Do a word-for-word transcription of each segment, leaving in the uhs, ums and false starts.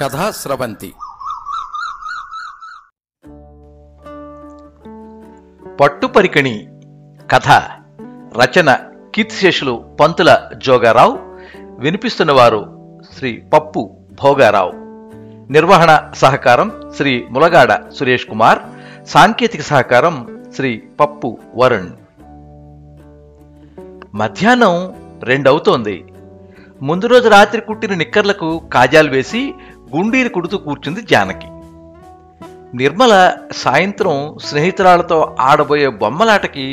కథా స్రవంతి. పట్టుపరికిణి కథ, రచన కీర్తిశేషులు పంతుల జోగారావు, వినిపిస్తున్నవారు శ్రీ పప్పు భోగారావు, నిర్వహణ సహకారం శ్రీ ములగాడ సురేష్ కుమార్, సాంకేతిక సహకారం శ్రీ పప్పు వరుణ్. మధ్యాహ్నం రెండవుతోంది. ముందు రోజు రాత్రి కుట్టిన నిక్కర్లకు కాజాలు వేసి గుండీలు కుడుతూ కూర్చుంది జానకి. నిర్మల సాయంత్రం స్నేహితురాలతో ఆడబోయే బొమ్మలాటకి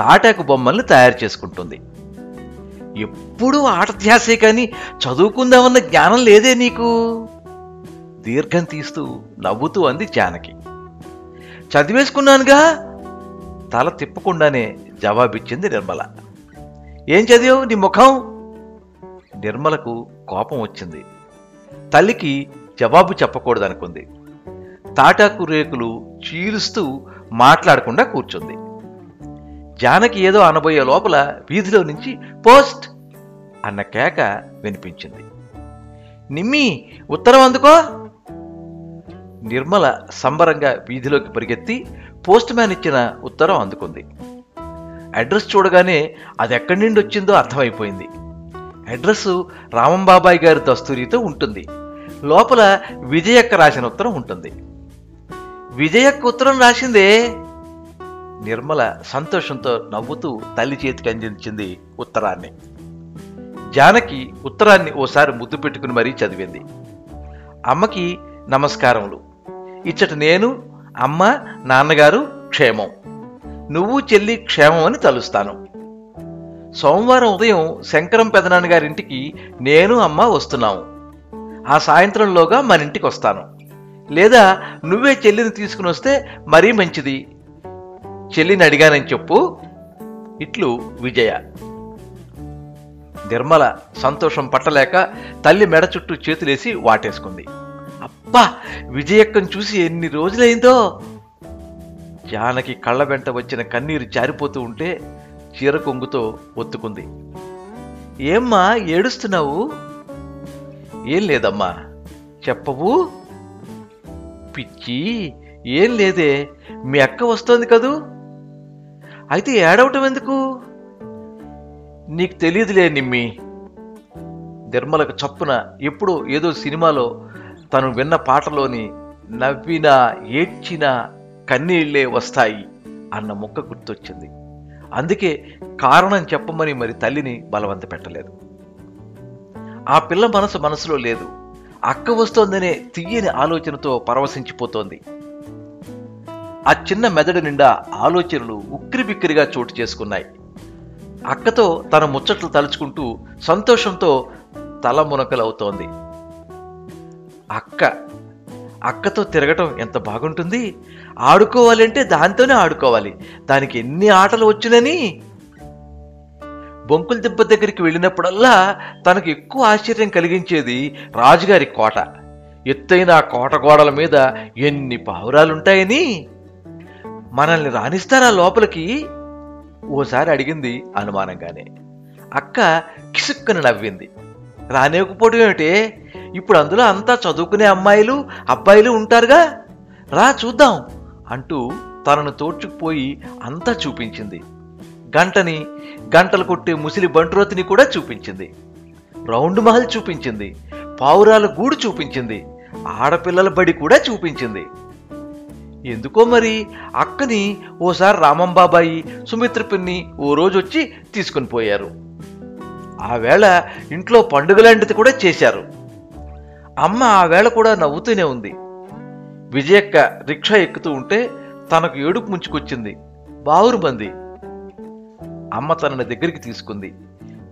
తాటాకు బొమ్మల్ని తయారు చేసుకుంటుంది. ఎప్పుడూ ఆట ధ్యాసే కానీ చదువుకుందామన్న జ్ఞానం లేదే నీకు, దీర్ఘం తీస్తూ నవ్వుతూ అంది జానకి. చదివేసుకున్నానుగా, తల తిప్పకుండానే జవాబిచ్చింది నిర్మల. ఏం చదివావు నీ ముఖం? నిర్మలకు కోపం వచ్చింది. తల్లికి జవాబు చెప్పకూడదనుకుంది. తాటాకు రేకులు చీలుస్తూ మాట్లాడకుండా కూర్చుంది. జానకి ఏదో అనబోయే లోపల వీధిలో నుంచి పోస్ట్ అన్న కేక వినిపించింది. నిమ్మి, ఉత్తరం అందుకో. నిర్మల సంబరంగా వీధిలోకి పరిగెత్తి పోస్ట్ మ్యాన్ ఇచ్చిన ఉత్తరం అందుకుంది. అడ్రస్ చూడగానే అది ఎక్కడి నుండి వచ్చిందో అర్థమైపోయింది. అడ్రస్సు రామంబాబాయి గారి దస్తూరితో ఉంటుంది. లోపల విజయక్క రాసిన ఉత్తరం ఉంటుంది. విజయక్క ఉత్తరం రాసిందే. నిర్మల సంతోషంతో నవ్వుతూ తల్లి చేతికి అందించింది ఉత్తరాన్ని. జానకి ఉత్తరాన్ని ఓసారి ముద్దు పెట్టుకుని మరీ చదివింది. అమ్మకి నమస్కారములు. ఇచ్చట నేను, అమ్మ, నాన్నగారు క్షేమం, నువ్వు చెల్లి క్షేమం అని తలుస్తాను. సోమవారం ఉదయం శంకరం పెదనాన్నగారింటికి నేను, అమ్మ వస్తున్నాము. ఆ సాయంత్రంలోగా మన ఇంటికి వస్తాను. లేదా నువ్వే చెల్లిని తీసుకుని వస్తే మరీ మంచిది. చెల్లిని అడిగానని చెప్పు. ఇట్లు విజయ. నిర్మల సంతోషం పట్టలేక తల్లి మెడ చుట్టూ చేతులేసి వాటేసుకుంది. అబ్బా, విజయక్కను చూసి ఎన్ని రోజులైందో. జానకి కళ్ళ వెంట వచ్చిన కన్నీరు జారిపోతూ ఉంటే చీర కొంగుతో ఒత్తుకుంది. ఏమ్మా ఏడుస్తున్నావు? ఏం లేదమ్మా. చెప్పవు? పిచ్చి, ఏం లేదే, మీ అక్క వస్తోంది కదూ. అయితే ఏడవటం ఎందుకు? నీకు తెలియదులే నిమ్మి. నిర్మలకు చప్పున ఎప్పుడో ఏదో సినిమాలో తను విన్న పాటలోని నవ్వినా ఏడ్చినా కన్నీళ్లే వస్తాయి అన్న ముక్క గుర్తొచ్చింది. అందుకే కారణం చెప్పమని మరి తల్లిని బలవంత పెట్టలేదు. ఆ పిల్ల మనసు మనసులో లేదు. అక్క వస్తోందనే తీయని ఆలోచనతో పరవశించిపోతోంది. ఆ చిన్న మెదడు నిండా ఆలోచనలు ఉక్కిరి బిక్కిరిగా చోటు చేసుకున్నాయి. అక్కతో తన ముచ్చట్లు తలుచుకుంటూ సంతోషంతో తల మునకలవుతోంది. అక్క అక్కతో తిరగటం ఎంత బాగుంటుంది. ఆడుకోవాలంటే దాంతోనే ఆడుకోవాలి. దానికి ఎన్ని ఆటలు వచ్చునని బొంకుల దెబ్బ దగ్గరికి వెళ్ళినప్పుడల్లా తనకు ఎక్కువ ఆశ్చర్యం కలిగించేది రాజుగారి కోట. ఎత్తైన కోట గోడల మీద ఎన్ని పావురాలుంటాయని. మనల్ని రాణిస్తారా లోపలికి? ఓసారి అడిగింది అనుమానంగానే. అక్క కిసుక్కని నవ్వింది. రానివ్వకపోవడం ఏమిటే, ఇప్పుడు అందులో అంతా చదువుకునే అమ్మాయిలు అబ్బాయిలు ఉంటారుగా, రా చూద్దాం అంటూ తనను తోడ్చుకుపోయి అంతా చూపించింది. గంటని, గంటలు కొట్టే ముసిలి బంట్రోతిని కూడా చూపించింది. రౌండ్ మహల్ చూపించింది. పావురాల గూడు చూపించింది. ఆడపిల్లల బడి కూడా చూపించింది. ఎందుకో మరి అక్కని ఓసారి రామంబాబాయి, సుమిత్ర పిన్ని ఓ రోజు వచ్చి తీసుకుని పోయారు. ఆ వేళ ఇంట్లో పండుగలాంటిది కూడా చేశారు. అమ్మ ఆ వేళ కూడా నవ్వుతూనే ఉంది. విజయక్క రిక్షా ఎక్కుతూ ఉంటే తనకు ఏడుపు ముంచుకొచ్చింది. బావురు మంది. అమ్మ తనని దగ్గరికి తీసుకుంది.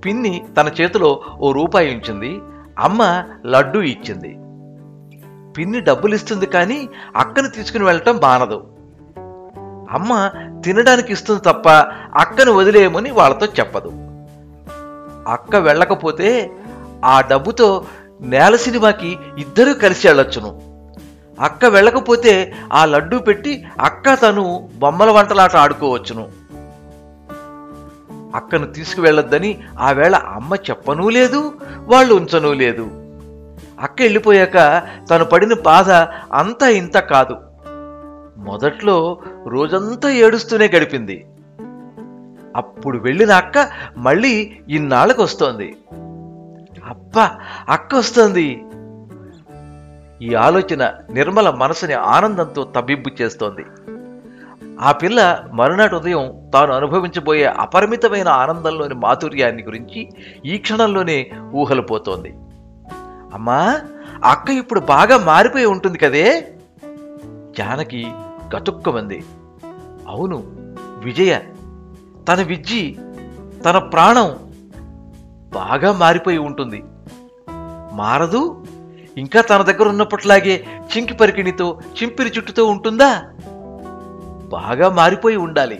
పిన్ని తన చేతిలో ఓ రూపాయి ఉంచింది. అమ్మ లడ్డూ ఇచ్చింది. పిన్ని డబ్బులు ఇస్తుంది కానీ అక్కను తీసుకుని వెళ్ళటం బానదు. అమ్మ తినడానికి ఇస్తుంది తప్ప అక్కను వదిలేయమని వాళ్ళతో చెప్పదు. అక్క వెళ్ళకపోతే ఆ డబ్బుతో నేల సినిమాకి ఇద్దరూ కలిసి వెళ్ళొచ్చును. అక్క వెళ్ళకపోతే ఆ లడ్డూ పెట్టి అక్క తను బొమ్మల వంటలాట ఆడుకోవచ్చును. అక్కను తీసుకువెళ్ళొద్దని ఆవేళ అమ్మ చెప్పనూ లేదు, వాళ్ళు ఉంచనూ లేదు. అక్క వెళ్ళిపోయాక తను పడిన బాధ అంతా ఇంత కాదు. మొదట్లో రోజంతా ఏడుస్తూనే గడిపింది. అప్పుడు వెళ్ళిన అక్క మళ్ళీ ఇన్నాళ్ళకు వస్తోంది. అబ్బా, అక్క వస్తోంది. ఈ ఆలోచన నిర్మల మనసుని ఆనందంతో తబ్బిబ్బు చేస్తోంది. ఆ పిల్ల మరునాటి ఉదయం తాను అనుభవించబోయే అపరిమితమైన ఆనందంలోని మాధుర్యాన్ని గురించి ఈ క్షణంలోనే ఊహలు పోతోంది. అమ్మా, అక్క ఇప్పుడు బాగా మారిపోయి ఉంటుంది కదే? జానకి గతుక్కుమంది. అవును, విజయ, తన విజ్జి, తన ప్రాణం బాగా మారిపోయి ఉంటుంది. మారదు? ఇంకా తన దగ్గర ఉన్నప్పట్లాగే చింకి పరికిణితో చింపిరి చుట్టుతో ఉంటుందా? బాగా మారిపోయి ఉండాలి.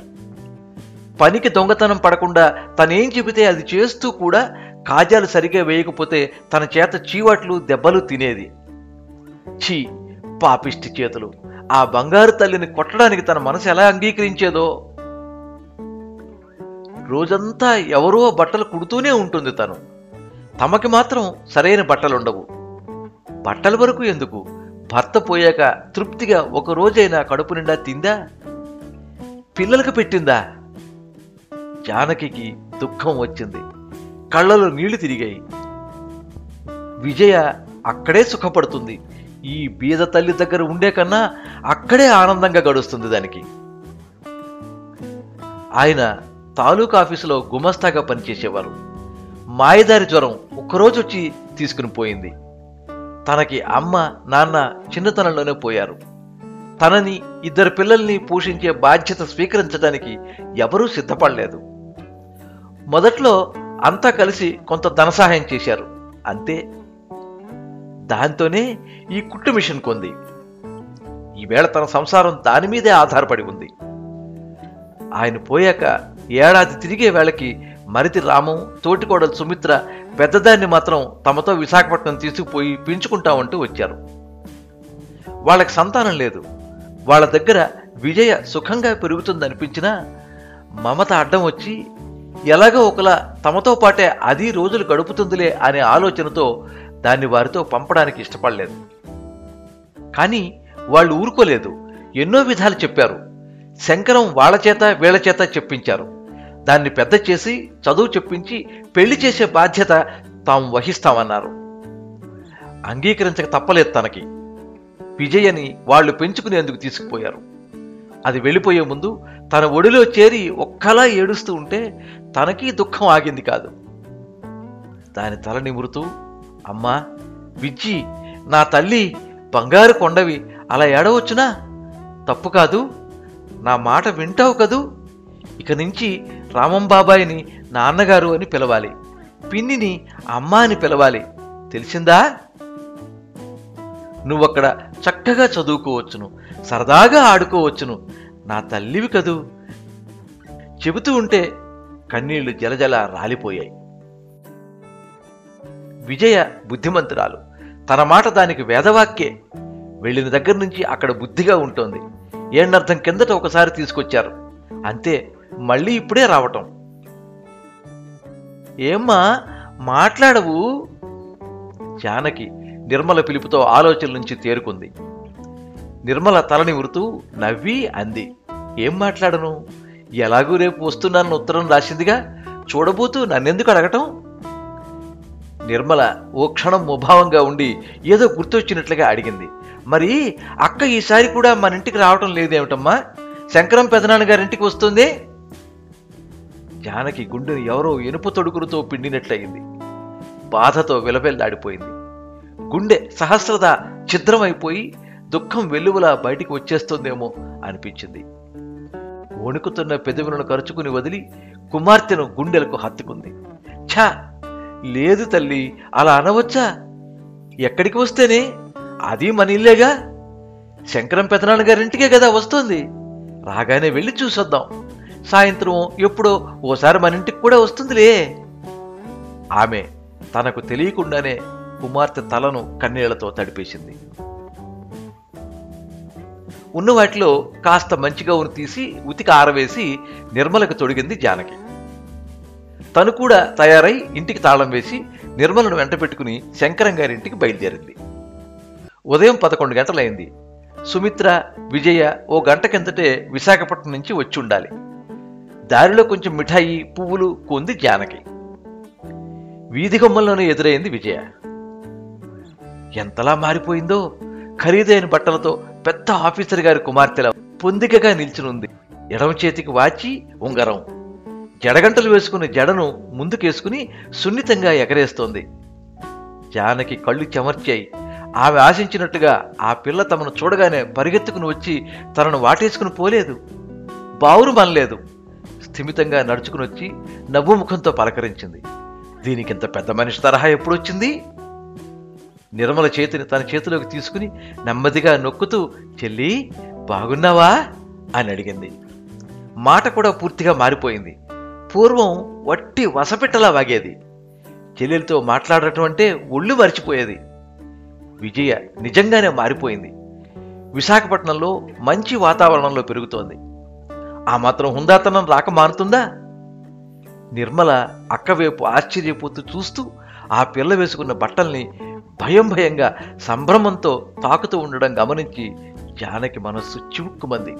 పనికి దొంగతనం పడకుండా తనేం చెబితే అది చేస్తూ కూడా కాజాలు సరిగా వేయకపోతే తన చేత చీవాట్లు దెబ్బలు తినేది. చీ, పాపిష్టి చేతులు! ఆ బంగారు తల్లిని కొట్టడానికి తన మనసు ఎలా అంగీకరించేదో! రోజంతా ఎవరో బట్టలు కుడుతూనే ఉంటుంది తను. తమకి మాత్రం సరైన బట్టలుండవు. బట్టల వరకు ఎందుకు, భర్త పోయాక తృప్తిగా ఒక రోజైనా కడుపు నిండా తిందా? పిల్లలకు పెట్టిందా? జానకి దుఃఖం వచ్చింది. కళ్ళలో నీళ్లు తిరిగాయి. విజయ అక్కడే సుఖపడుతుంది. ఈ బీద తల్లి దగ్గర ఉండే కన్నా అక్కడే ఆనందంగా గడుస్తుంది దానికి. ఆయన తాలూకా ఆఫీసులో గుమస్తాగా పనిచేసేవారు. మాయదారి జ్వరం ఒక్కరోజు వచ్చి తీసుకుని పోయింది. తనకి అమ్మ నాన్న చిన్నతనంలోనే పోయారు. తనని, ఇద్దరు పిల్లల్ని పోషించే బాధ్యత స్వీకరించడానికి ఎవరూ సిద్ధపడలేదు. మొదట్లో అంతా కలిసి కొంత ధన సహాయం చేశారు, అంతే. దాంతోనే ఈ కుట్టు మిషన్ కొంది. ఈవేళ తన సంసారం దానిమీదే ఆధారపడి ఉంది. ఆయన పోయాక ఏడాది తిరిగే వేళకి మారుతి రాము, తోటికోడలు సుమిత్ర పెద్దదాన్ని మాత్రం తమతో విశాఖపట్నం తీసుకుపోయి పెంచుకుంటామంటూ వచ్చారు. వాళ్ళకి సంతానం లేదు. వాళ్ళ దగ్గర విజయ సుఖంగా పెరుగుతుందనిపించినా మమత అడ్డం వచ్చి ఎలాగో ఒకలా తమతో పాటే అది రోజులు గడుపుతుందిలే అనే ఆలోచనతో దాన్ని వారితో పంపడానికి ఇష్టపడలేదు. కానీ వాళ్ళు ఊరుకోలేదు. ఎన్నో విధాలు చెప్పారు. శంకరం వాళ్ళ చేత వీళ్ళ చేత చెప్పించారు. దాన్ని పెద్ద చేసి చదువు చెప్పించి పెళ్లి చేసే బాధ్యత తాము వహిస్తామన్నారు. అంగీకరించక తప్పలేదు తనకి. విజయని వాళ్ళు పెంచుకునేందుకు తీసుకుపోయారు. అది వెళ్ళిపోయే ముందు తన ఒడిలో చేరి ఒక్కలా ఏడుస్తూ ఉంటే తనకీ దుఃఖం ఆగింది కాదు. దాని తల నిమురుతూ, అమ్మా విజ్జి, నా తల్లి, బంగారు కొండవి, అలా ఏడవచ్చునా? తప్పు కాదు. నా మాట వింటావు కదూ? ఇక నుంచి రామంబాబాయిని నాన్నగారు అని పిలవాలి, పిన్నిని అమ్మ అని పిలవాలి, తెలిసిందా? నువ్వక్కడ చక్కగా చదువుకోవచ్చును, సరదాగా ఆడుకోవచ్చును, నా తల్లివి కదూ చెబుతూ ఉంటే కన్నీళ్లు జలజల రాలిపోయాయి. విజయ బుద్ధిమంతురాలు. తన మాట దానికి వేదవాక్కే. వెళ్ళిన దగ్గర నుంచి అక్కడ బుద్ధిగా ఉంటోంది. ఏనర్థం కిందట ఒకసారి తీసుకొచ్చారు, అంతే. మళ్ళీ ఇప్పుడే రావటం. ఏమ్మా మాట్లాడవు? జానకి నిర్మల పిలుపుతో ఆలోచన నుంచి తేరుకుంది. నిర్మల తలని ఉరుతూ నవ్వి అంది, ఏం మాట్లాడను? ఎలాగూ రేపు వస్తున్నానని ఉత్తరం రాసిందిగా, చూడబోతూ నన్నెందుకు అడగటం? నిర్మల ఓ క్షణం ముభావంగా ఉండి ఏదో గుర్తొచ్చినట్లుగా అడిగింది, మరి అక్క ఈసారి కూడా మన ఇంటికి రావటం లేదేమిటమ్మా? శంకరం పెదనాన్న గారింటికి వస్తుంది. జానకి గుండెను ఎవరో ఇనుప తొడుగులతో పిండినట్లయింది. బాధతో విలవెల్లాడిపోయింది. గుండె సహస్రదా ఛిద్రమైపోయి దుఃఖం వెల్లువలా బయటికి వచ్చేస్తుందేమో అనిపించింది. వణుకుతున్న పెదవులను కరుచుకుని వదిలి కుమార్తెను గుండెలకు హత్తుకుంది. ఛా, లేదు తల్లి, అలా అనవచ్చా? ఎక్కడికి వస్తేనే? అది మన ఇల్లేగా. శంకరం పెదనాన్న గారింటికే కదా వస్తోంది. రాగానే వెళ్ళి చూసొద్దాం. సాయంత్రం ఎప్పుడో ఓసారి మన ఇంటికి కూడా వస్తుందిలే. ఆమె తనకు తెలియకుండానే కుమార్తె తలను కన్నీళ్లతో తడిపేసింది. ఉన్న వాటిలో కాస్త మంచిగా ఉను తీసి ఉతికి ఆరవేసి నిర్మలకు తొడిగింది జానకి. తను కూడా తయారై ఇంటికి తాళం వేసి నిర్మలను వెంట పెట్టుకుని శంకరం గారింటికి బయలుదేరింది. ఉదయం పదకొండు గంటలైంది. సుమిత్ర, విజయ ఓ గంట కిందటే విశాఖపట్నం నుంచి వచ్చి ఉండాలి. దారిలో కొంచెం మిఠాయి, పువ్వులు కొంది జానకి. వీధి గొమ్మల్లోనే ఎదురైంది విజయ. ఎంతలా మారిపోయిందో! ఖరీదైన బట్టలతో పెద్ద ఆఫీసర్ గారి కుమార్తెల పొందికగా నిల్చునుంది. ఎడమ చేతికి వాచి, ఉంగరం, జడగంటలు వేసుకుని జడను ముందుకేసుకుని సున్నితంగా ఎగరేస్తోంది. జానకి కళ్ళు చెమర్చాయి. ఆమె ఆశించినట్టుగా ఆ పిల్ల తమను చూడగానే పరిగెత్తుకుని వచ్చి తనను వాటేసుకుని పోలేదు, బావురు మనలేదు. స్థిమితంగా నడుచుకుని వచ్చి నవ్వు ముఖంతో పలకరించింది. దీనికింత పెద్ద మనిషి తరహా ఎప్పుడొచ్చింది? నిర్మల చేతిని తన చేతిలోకి తీసుకుని నెమ్మదిగా నొక్కుతూ, చెల్లి బాగున్నావా అని అడిగింది. మాట కూడా పూర్తిగా మారిపోయింది. పూర్వం వట్టి వసపెట్టలా వాగేది. చెల్లెలతో మాట్లాడటం అంటే ఒళ్ళు మరిచిపోయేది. విజయ నిజంగానే మారిపోయింది. విశాఖపట్నంలో మంచి వాతావరణంలో పెరుగుతోంది. ఆ మాత్రం హుందాతనం రాక మారుతుందా? నిర్మల అక్కవైపు ఆశ్చర్యపోతూ చూస్తూ ఆ పిల్ల వేసుకున్న బట్టల్ని భయం భయంగా సంభ్రమంతో తాకుతూ ఉండడం గమనించి జానకి మనస్సు చివుక్కుమంది.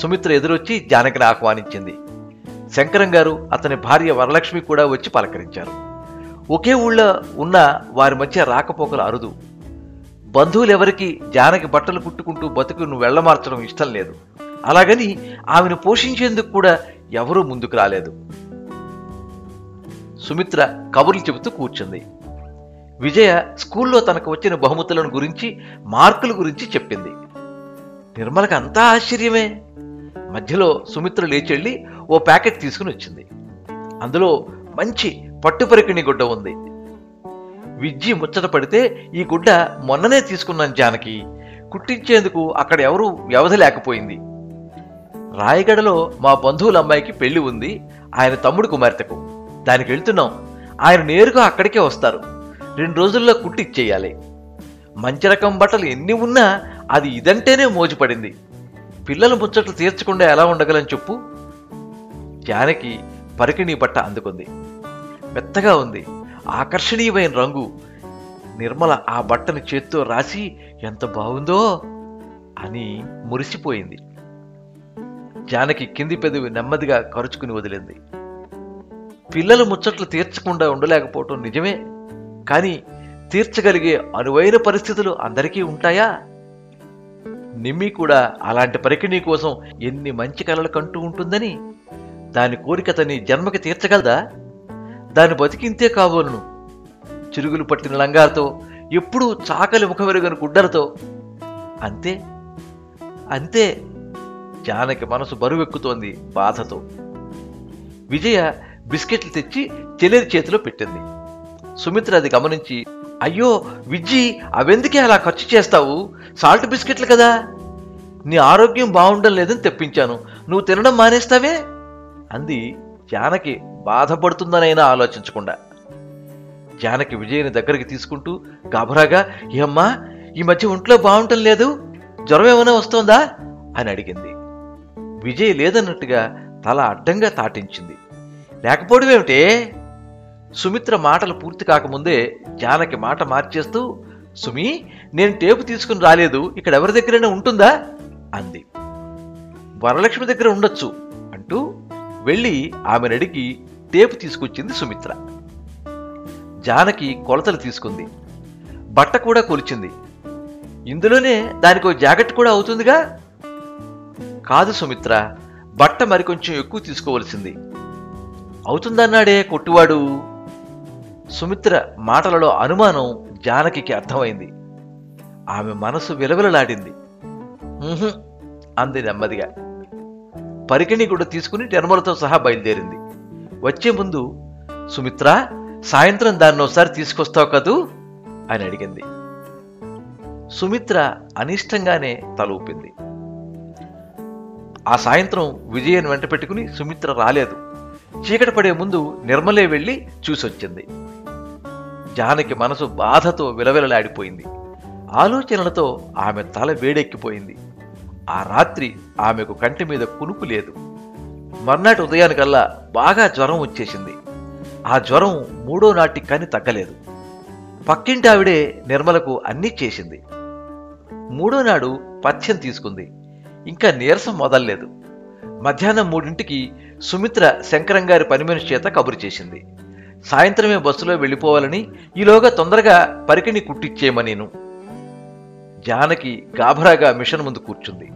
సుమిత్ర ఎదురొచ్చి జానకిని ఆహ్వానించింది. శంకరం గారు, అతని భార్య వరలక్ష్మి కూడా వచ్చి పలకరించారు. ఒకే ఊళ్ళో ఉన్న వారి మధ్య రాకపోకలు అరుదు. బంధువులెవరికి జానకి బట్టలు కుట్టుకుంటూ బతుకును వెళ్లమార్చడం ఇష్టం లేదు. అలాగని ఆమెను పోషించేందుకు కూడా ఎవరూ ముందుకు రాలేదు. సుమిత్ర కబుర్లు చెబుతూ కూర్చుంది. విజయ స్కూల్లో తనకు వచ్చిన బహుమతులను గురించి, మార్కుల గురించి చెప్పింది. నిర్మలకు అంతా ఆశ్చర్యమే. మధ్యలో సుమిత్ర లేచెళ్ళి ఓ ప్యాకెట్ తీసుకుని వచ్చింది. అందులో మంచి పట్టుపరికిణి గుడ్డ ఉంది. విజ్జి ముచ్చట పడితే, ఈ గుడ్డ మొన్ననే తీసుకున్నాను జానకి, కుట్టించేందుకు అక్కడ ఎవరూ వ్యవధి లేకపోయింది. రాయగడలో మా బంధువుల అమ్మాయికి పెళ్లి ఉంది, ఆయన తమ్ముడు కుమార్తెకు. దానికి వెళ్తున్నాం. ఆయన నేరుగా అక్కడికే వస్తారు. రెండు రోజుల్లో కుట్టిచ్చేయాలి. మంచి రకం బట్టలు ఎన్ని ఉన్నా అది ఇదంటేనే మోజుపడింది. పిల్లల ముచ్చట్లు తీర్చకుండా ఎలా ఉండగలని చెప్పు. జానకి పరికిణీ బట్ట అందుకుంది. మెత్తగా ఉంది, ఆకర్షణీయమైన రంగు. నిర్మల ఆ బట్టను చేత్తో రాసి, ఎంత బాగుందో అని మురిసిపోయింది. జానకి కింది పెదవి నెమ్మదిగా కరుచుకుని వదిలింది. పిల్లల ముచ్చట్లు తీర్చకుండా ఉండలేకపోవటం నిజమే, కానీ తీర్చగలిగే అనువైన పరిస్థితులు అందరికీ ఉంటాయా? నిమ్మి కూడా అలాంటి పరికిణీ కోసం ఎన్ని మంచి కలలు కంటూ ఉంటుందని. దాని కోరిక తని జన్మకి తీర్చగలదా? దాని బతికింతే కాబోలును. చిరుగులు పట్టిన లంగాలతో, ఎప్పుడూ చాకలి ముఖమెరుగని గుడ్డలతో. అంతే అంతే. జానకి మనసు బరువెక్కుతోంది బాధతో. విజయ బిస్కెట్లు తెచ్చి చెల్లెలి చేతిలో పెట్టింది. సుమిత్ర అది గమనించి, అయ్యో విజ్జి, అవెందుకే అలా ఖర్చు చేస్తావు? సాల్ట్ బిస్కెట్లు కదా. నీ ఆరోగ్యం బాగుండం లేదని తెప్పించాను, నువ్వు తినడం మానేస్తావే అంది. జానకి బాధపడుతుందనైనా ఆలోచించకుండా జానకి విజయని దగ్గరికి తీసుకుంటూ గాభరాగా, ఏమ్మా ఈ మధ్య ఒంట్లో బాగుంటం లేదు, జ్వరం ఏమైనా వస్తోందా అని అడిగింది. విజయ్ లేదన్నట్టుగా తల అడ్డంగా తాటించింది. లేకపోవడం ఏమిటే? సుమిత్ర మాటలు పూర్తి కాకముందే జానకి మాట మార్చేస్తూ, సుమి నేను టేపు తీసుకుని రాలేదు, ఇక్కడ ఎవరి దగ్గరైనా ఉంటుందా అంది. వరలక్ష్మి దగ్గర ఉండొచ్చు అంటూ వెళ్ళి ఆమెను అడిగి టేపు తీసుకొచ్చింది సుమిత్ర. జానకి కొలతలు తీసుకుంది, బట్ట కూడా కొలిచింది. ఇందులోనే దానికో జాకెట్ కూడా అవుతుందిగా. కాదు సుమిత్ర, బట్ట మరికొంచెం ఎక్కువ తీసుకోవలసింది. అవుతుందన్నాడే కొట్టువాడు. సుమిత్ర మాటలలో అనుమానం జానకి అర్థమైంది. ఆమె మనసు విలవిలలాడింది. అంది నెమ్మదిగా. పరికిణి కూడా తీసుకుని నిర్మలతో సహా బయలుదేరింది. వచ్చే ముందు, సుమిత్ర సాయంత్రం దాన్ని ఒకసారి తీసుకొస్తావు కదూ అని అడిగింది. సుమిత్ర అనిష్టంగానే తల ఊపింది. ఆ సాయంత్రం విజయను వెంట పెట్టుకుని సుమిత్ర రాలేదు. చీకటి పడే ముందు నిర్మలే వెళ్ళి చూసొచ్చింది. జానకి మనసు బాధతో విలవిలలాడిపోయింది. ఆలోచనలతో ఆమె తల వేడెక్కిపోయింది. ఆ రాత్రి ఆమెకు కంటి మీద కునుకు లేదు. మర్నాటి ఉదయానికల్లా బాగా జ్వరం వచ్చేసింది. ఆ జ్వరం మూడో నాటికి కానీ తగ్గలేదు. పక్కింటి ఆవిడే నిర్మలకు అన్నీ చేసింది. మూడో నాడు పథ్యం తీసుకుంది. ఇంకా నీరసం మొదలలేదు. మధ్యాహ్నం మూడింటికి సుమిత్ర శంకరం గారి పని మనిషి చేత కబురు చేసింది. సాయంత్రమే బస్సులో వెళ్ళిపోవాలని, ఈలోగా తొందరగా పరికిని కుట్టిచ్చేయమనేను. జానకి గాభరాగా మిషన్ ముందు కూర్చుంది.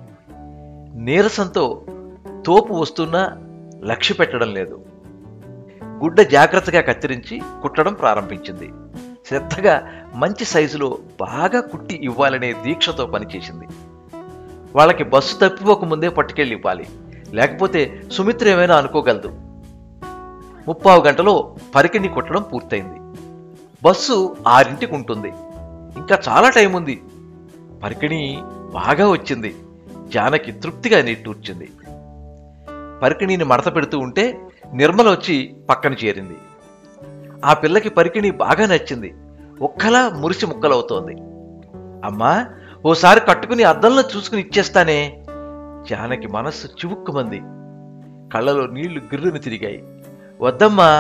నీరసంతో తోపు వస్తున్నా లక్ష్య పెట్టడం లేదు. గుడ్డ జాగ్రత్తగా కత్తిరించి కుట్టడం ప్రారంభించింది. శ్రద్ధగా మంచి సైజులో బాగా కుట్టి ఇవ్వాలనే దీక్షతో పనిచేసింది. వాళ్ళకి బస్సు తప్పిపోకముందే పట్టుకెళ్ళి ఇవ్వాలి, లేకపోతే సుమిత్ర ఏమైనా అనుకోగలదు. ముప్పావు గంటలో పరికిని కుట్టడం పూర్తయింది. బస్సు ఆరింటికి ఉంటుంది. ఇంకా చాలా టైం ఉంది. పరికిణి బాగా వచ్చింది. జానకి తృప్తిగా నిట్టూర్చింది. పరికిణిని మడత పెడుతూ ఉంటే నిర్మల వచ్చి పక్కన చేరింది. ఆ పిల్లకి పరికిణి బాగా నచ్చింది. ఒక్కలా మురిసి ముక్కలవుతోంది. అమ్మా, ఓసారి కట్టుకుని అద్దంలో చూసుకుని ఇచ్చేస్తానే. జానకి మనస్సు చివుక్కుమంది. కళ్ళలో నీళ్లు గిర్రును తిరిగాయి. వద్దమ్మా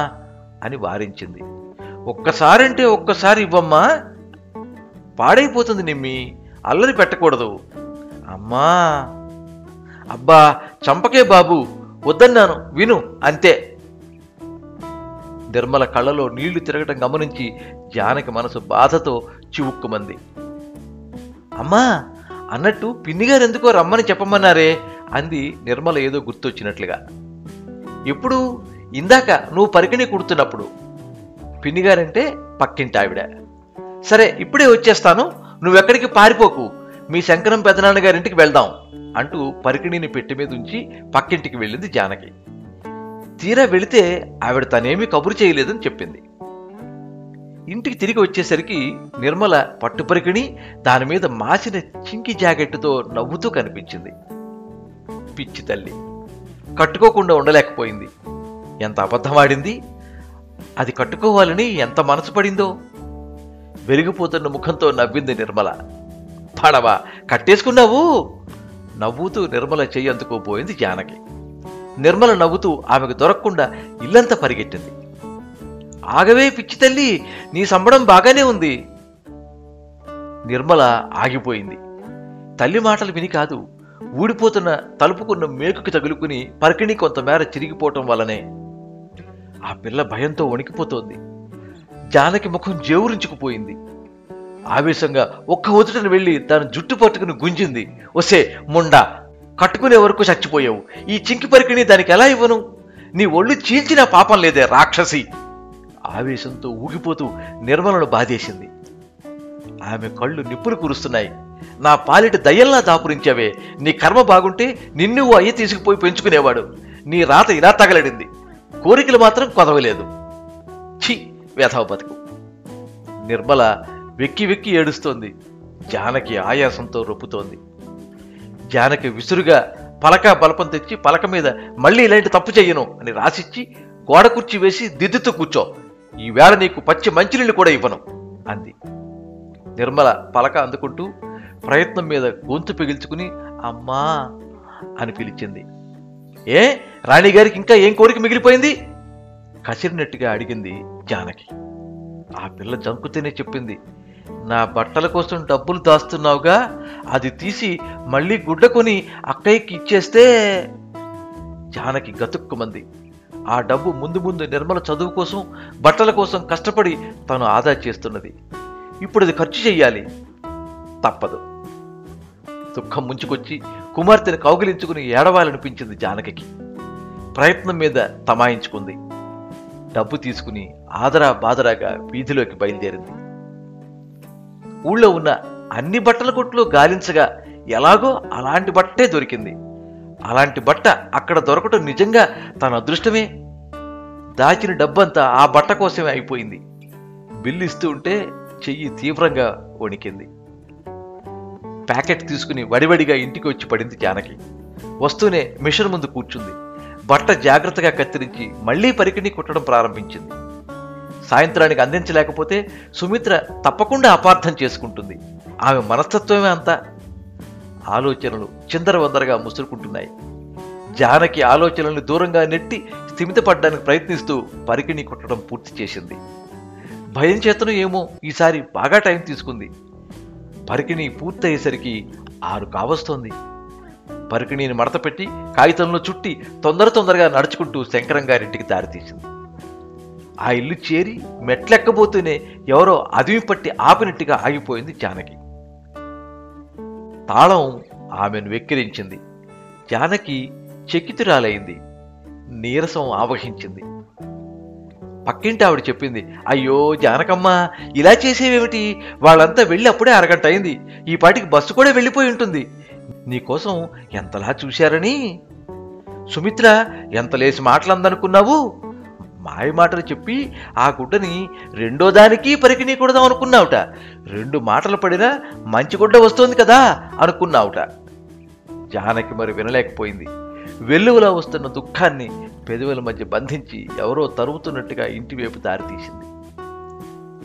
అని వారించింది. ఒక్కసారంటే ఒక్కసారి ఇవ్వమ్మా, పాడైపోతుంది నిమ్మి, అల్లరి పెట్టకూడదు. అమ్మా, అబ్బా చంపకే బాబు, వద్దన్నాను విను అంతే. నిర్మల కళ్ళలో నీళ్లు తిరగటం గమనించి జానకి మనసు బాధతో చివుక్కుమంది. అమ్మా, అన్నట్టు పిన్నిగారు ఎందుకో రమ్మని చెప్పమన్నారే అంది నిర్మల ఏదో గుర్తొచ్చినట్లుగా. ఎప్పుడు? ఇందాక నువ్వు పరికిణి కుడుతున్నప్పుడు. పిన్నిగారంటే పక్కింటి ఆవిడ. సరే ఇప్పుడే వచ్చేస్తాను, నువ్వెక్కడికి పారిపోకు, మీ శంకరం పెదనాన్నగారింటికి వెళ్దాం అంటూ పరికిణిని పెట్టి మీద ఉంచి పక్కింటికి వెళ్ళింది జానకి. తీరా వెళితే ఆవిడ తనేమీ కబురు చేయలేదని చెప్పింది. ఇంటికి తిరిగి వచ్చేసరికి నిర్మల పట్టుపరికిణి దానిమీద మాసిన చింకి జాకెట్తో నవ్వుతూ కనిపించింది. పిచ్చి తల్లి, కట్టుకోకుండా ఉండలేకపోయింది. ఎంత అబద్ధమాడింది, అది కట్టుకోవాలని ఎంత మనసు పడిందో. వెలిగిపోతున్న ముఖంతో నవ్వింది నిర్మల. పడవా కట్టేసుకున్నావు నవ్వుతూ నిర్మల చెయ్యి అందుకోపోయింది జానకి. నిర్మల నవ్వుతూ ఆమెకు దొరకకుండా ఇల్లంతా పరిగెట్టింది. ఆగవే పిచ్చి తల్లి, నీ సంబడం బాగానే ఉంది. నిర్మల ఆగిపోయింది. తల్లి మాటలు విని కాదు, ఊడిపోతున్న తలుపుకున్న మేకుకి తగులుకుని పరికిణి కొంతమేర చిరిగిపోవటం వల్లనే. ఆ పిల్ల భయంతో వణికిపోతోంది. జానకి ముఖం జేవురించుకుపోయింది. ఆవేశంగా ఒక్క ఉదుటను వెళ్ళి తాను జుట్టు పట్టుకుని గుంజింది. ఒసే ముండా, కట్టుకునే వరకు చచ్చిపోయావు, ఈ చింకి పరికిణి దానికి ఎలా ఇవ్వను? నీ ఒళ్ళు చీల్చినా పాపం లేదే రాక్షసి. ఆవేశంతో ఊగిపోతూ నిర్మలను బాధేసింది. ఆమె కళ్ళు నిప్పులు కురుస్తున్నాయి. నా పాలిటి దయ్యల్లా దాపురించావే, నీ కర్మ బాగుంటే నిన్ను అయ్యి తీసుకుపోయి పెంచుకునేవాడు. నీ రాత ఇలా తగలడింది, కోరికలు మాత్రం కొదవలేదు. ఛీ వేధవ బతుకు. నిర్మల వెక్కి వెక్కి ఏడుస్తోంది. జానకి ఆయాసంతో రొప్పుతోంది. జానకి విసురుగా పలక బలపం తెచ్చి పలక మీద మళ్ళీ ఇలాంటి తప్పు చెయ్యను అని రాసిచ్చి గోడ కుర్చీ వేసి దిద్దుతూ కూర్చో, ఈవేళ నీకు పచ్చి మంచినీళ్ళు కూడా ఇవ్వను అంది. నిర్మల పలక అందుకుంటూ ప్రయత్నం మీద గొంతు పిగిల్చుకుని అమ్మా అని పిలిచింది. ఏ రాణిగారికి ఇంకా ఏం కోరిక మిగిలిపోయింది కసిరినట్టుగా అడిగింది జానకి. ఆ పిల్ల జంకుతూనే చెప్పింది. నా బట్టల కోసం డబ్బులు దాస్తున్నావుగా, అది తీసి మళ్ళీ గుడ్డ కొని అక్కయ్యకి ఇచ్చేస్తే. జానకి గతుక్కుమంది. ఆ డబ్బు ముందు ముందు నిర్మల చదువు కోసం, బట్టల కోసం కష్టపడి తను ఆదా చేస్తున్నది. ఇప్పుడు అది ఖర్చు చెయ్యాలి. తప్పదు. దుఃఖం ముంచుకొచ్చి కుమార్తెను కౌగిలించుకుని ఏడవాలనిపించింది జానకి. ప్రయత్నం మీద తమాయించుకుంది. డబ్బు తీసుకుని ఆదరా బాదరాగా వీధిలోకి బయలుదేరింది. ఊళ్ళో ఉన్న అన్ని బట్టల కొట్లు గాలించగా ఎలాగో అలాంటి బట్టే దొరికింది. అలాంటి బట్ట అక్కడ దొరకటం నిజంగా తన అదృష్టమే. దాచిన డబ్బంతా ఆ బట్ట కోసమే అయిపోయింది. బిల్లు ఇస్తూ ఉంటే చెయ్యి తీవ్రంగా వణికింది. ప్యాకెట్ తీసుకుని వడివడిగా ఇంటికి వచ్చి పడింది జానకి. వస్తూనే మిషన్ ముందు కూర్చుంది. బట్ట జాగ్రత్తగా కత్తిరించి మళ్లీ పరికిణి కుట్టడం ప్రారంభించింది. సాయంత్రానికి అందించలేకపోతే సుమిత్ర తప్పకుండా అపార్థం చేసుకుంటుంది. ఆమె మనస్తత్వమే అంతా. ఆలోచనలు చిందరవందరగా ముసురుకుంటున్నాయి. జానకి ఆలోచనలను దూరంగా నెట్టి స్థిమితపడ్డానికి ప్రయత్నిస్తూ పరికిణి కొట్టడం పూర్తి చేసింది. భయం చేతను ఏమో ఈసారి బాగా టైం తీసుకుంది. పరికిణి పూర్తయ్యేసరికి ఆరు కావస్తోంది. పరికిణిని మడతపెట్టి కాగితంలో చుట్టి తొందర తొందరగా నడుచుకుంటూ శంకరం గారింటికి దారితీసింది. ఆ ఇల్లు చేరి మెట్లెక్కబోతూనే ఎవరో అదిమి పట్టి ఆపినట్టుగా ఆగిపోయింది జానకి. తాళం ఆమెను వెక్కిరించింది. జానకి చెక్కితురాలైంది. నీరసం ఆవహించింది. పక్కింటి ఆవిడ చెప్పింది, అయ్యో జానకమ్మ, ఇలా చేసేవేమిటి? వాళ్ళంతా వెళ్ళి అప్పుడే అరగంట అయింది. ఈ పాటికి బస్సు కూడా వెళ్ళిపోయి ఉంటుంది. నీకోసం ఎంతలా చూశారని. సుమిత్ర ఎంత లేసి మాటలందనుకున్నావు? మాయ మాటలు చెప్పి ఆ గుడ్డని రెండో దానికి పరికిణీ కొడదాం అనుకున్నావుట. రెండు మాటలు పడినా మంచి గుడ్డ వస్తోంది కదా అనుకున్నావుట. జానకి మరి వినలేకపోయింది. వెల్లువలా వస్తున్న దుఃఖాన్ని పెదవుల మధ్య బంధించి ఎవరో తరుముతున్నట్టుగా ఇంటివైపు దారితీసింది.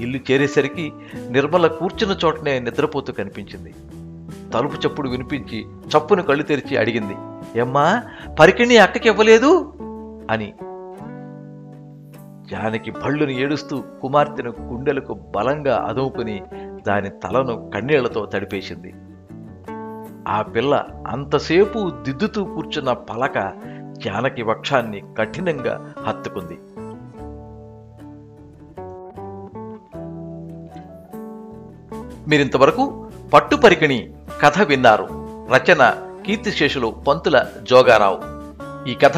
ఇల్లు చేరేసరికి నిర్మల కూర్చున్న చోటనే నిద్రపోతూ కనిపించింది. తలుపు చప్పుడు వినిపించి చప్పును కళ్ళు తెరిచి అడిగింది, ఏమ్మా పరికిణీ అక్కకి ఇవ్వలేదు అని. జానకి భళ్ళును ఏడుస్తూ కుమార్తెను గుండెలకు బలంగా అదుముకుని దాని తలను కన్నీళ్లతో తడిపేసింది. ఆ పిల్ల అంతసేపు దిద్దుతూ కూర్చున్న పలక జానకి వక్షాన్ని కఠినంగా హత్తుకుంది. మీరింతవరకు పట్టు పరికిణి కథ విన్నారు. రచన కీర్తిశేషులు పంతుల జోగారావు. ఈ కథ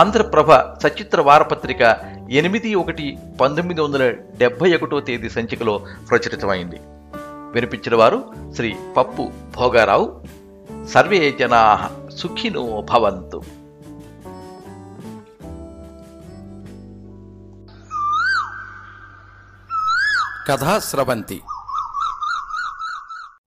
ఆంధ్రప్రభ సచిత్ర వారపత్రిక ఎనిమిది ఒకటి పంతొమ్మిది వందల డెబ్బై ఒకటో తేదీ సంచికలో ప్రచురితమైంది. వినిపించిన వారు శ్రీ పప్పు భోగారావు. సర్వే జనాః సుఖినో భవంతు. కథా స్రవంతి.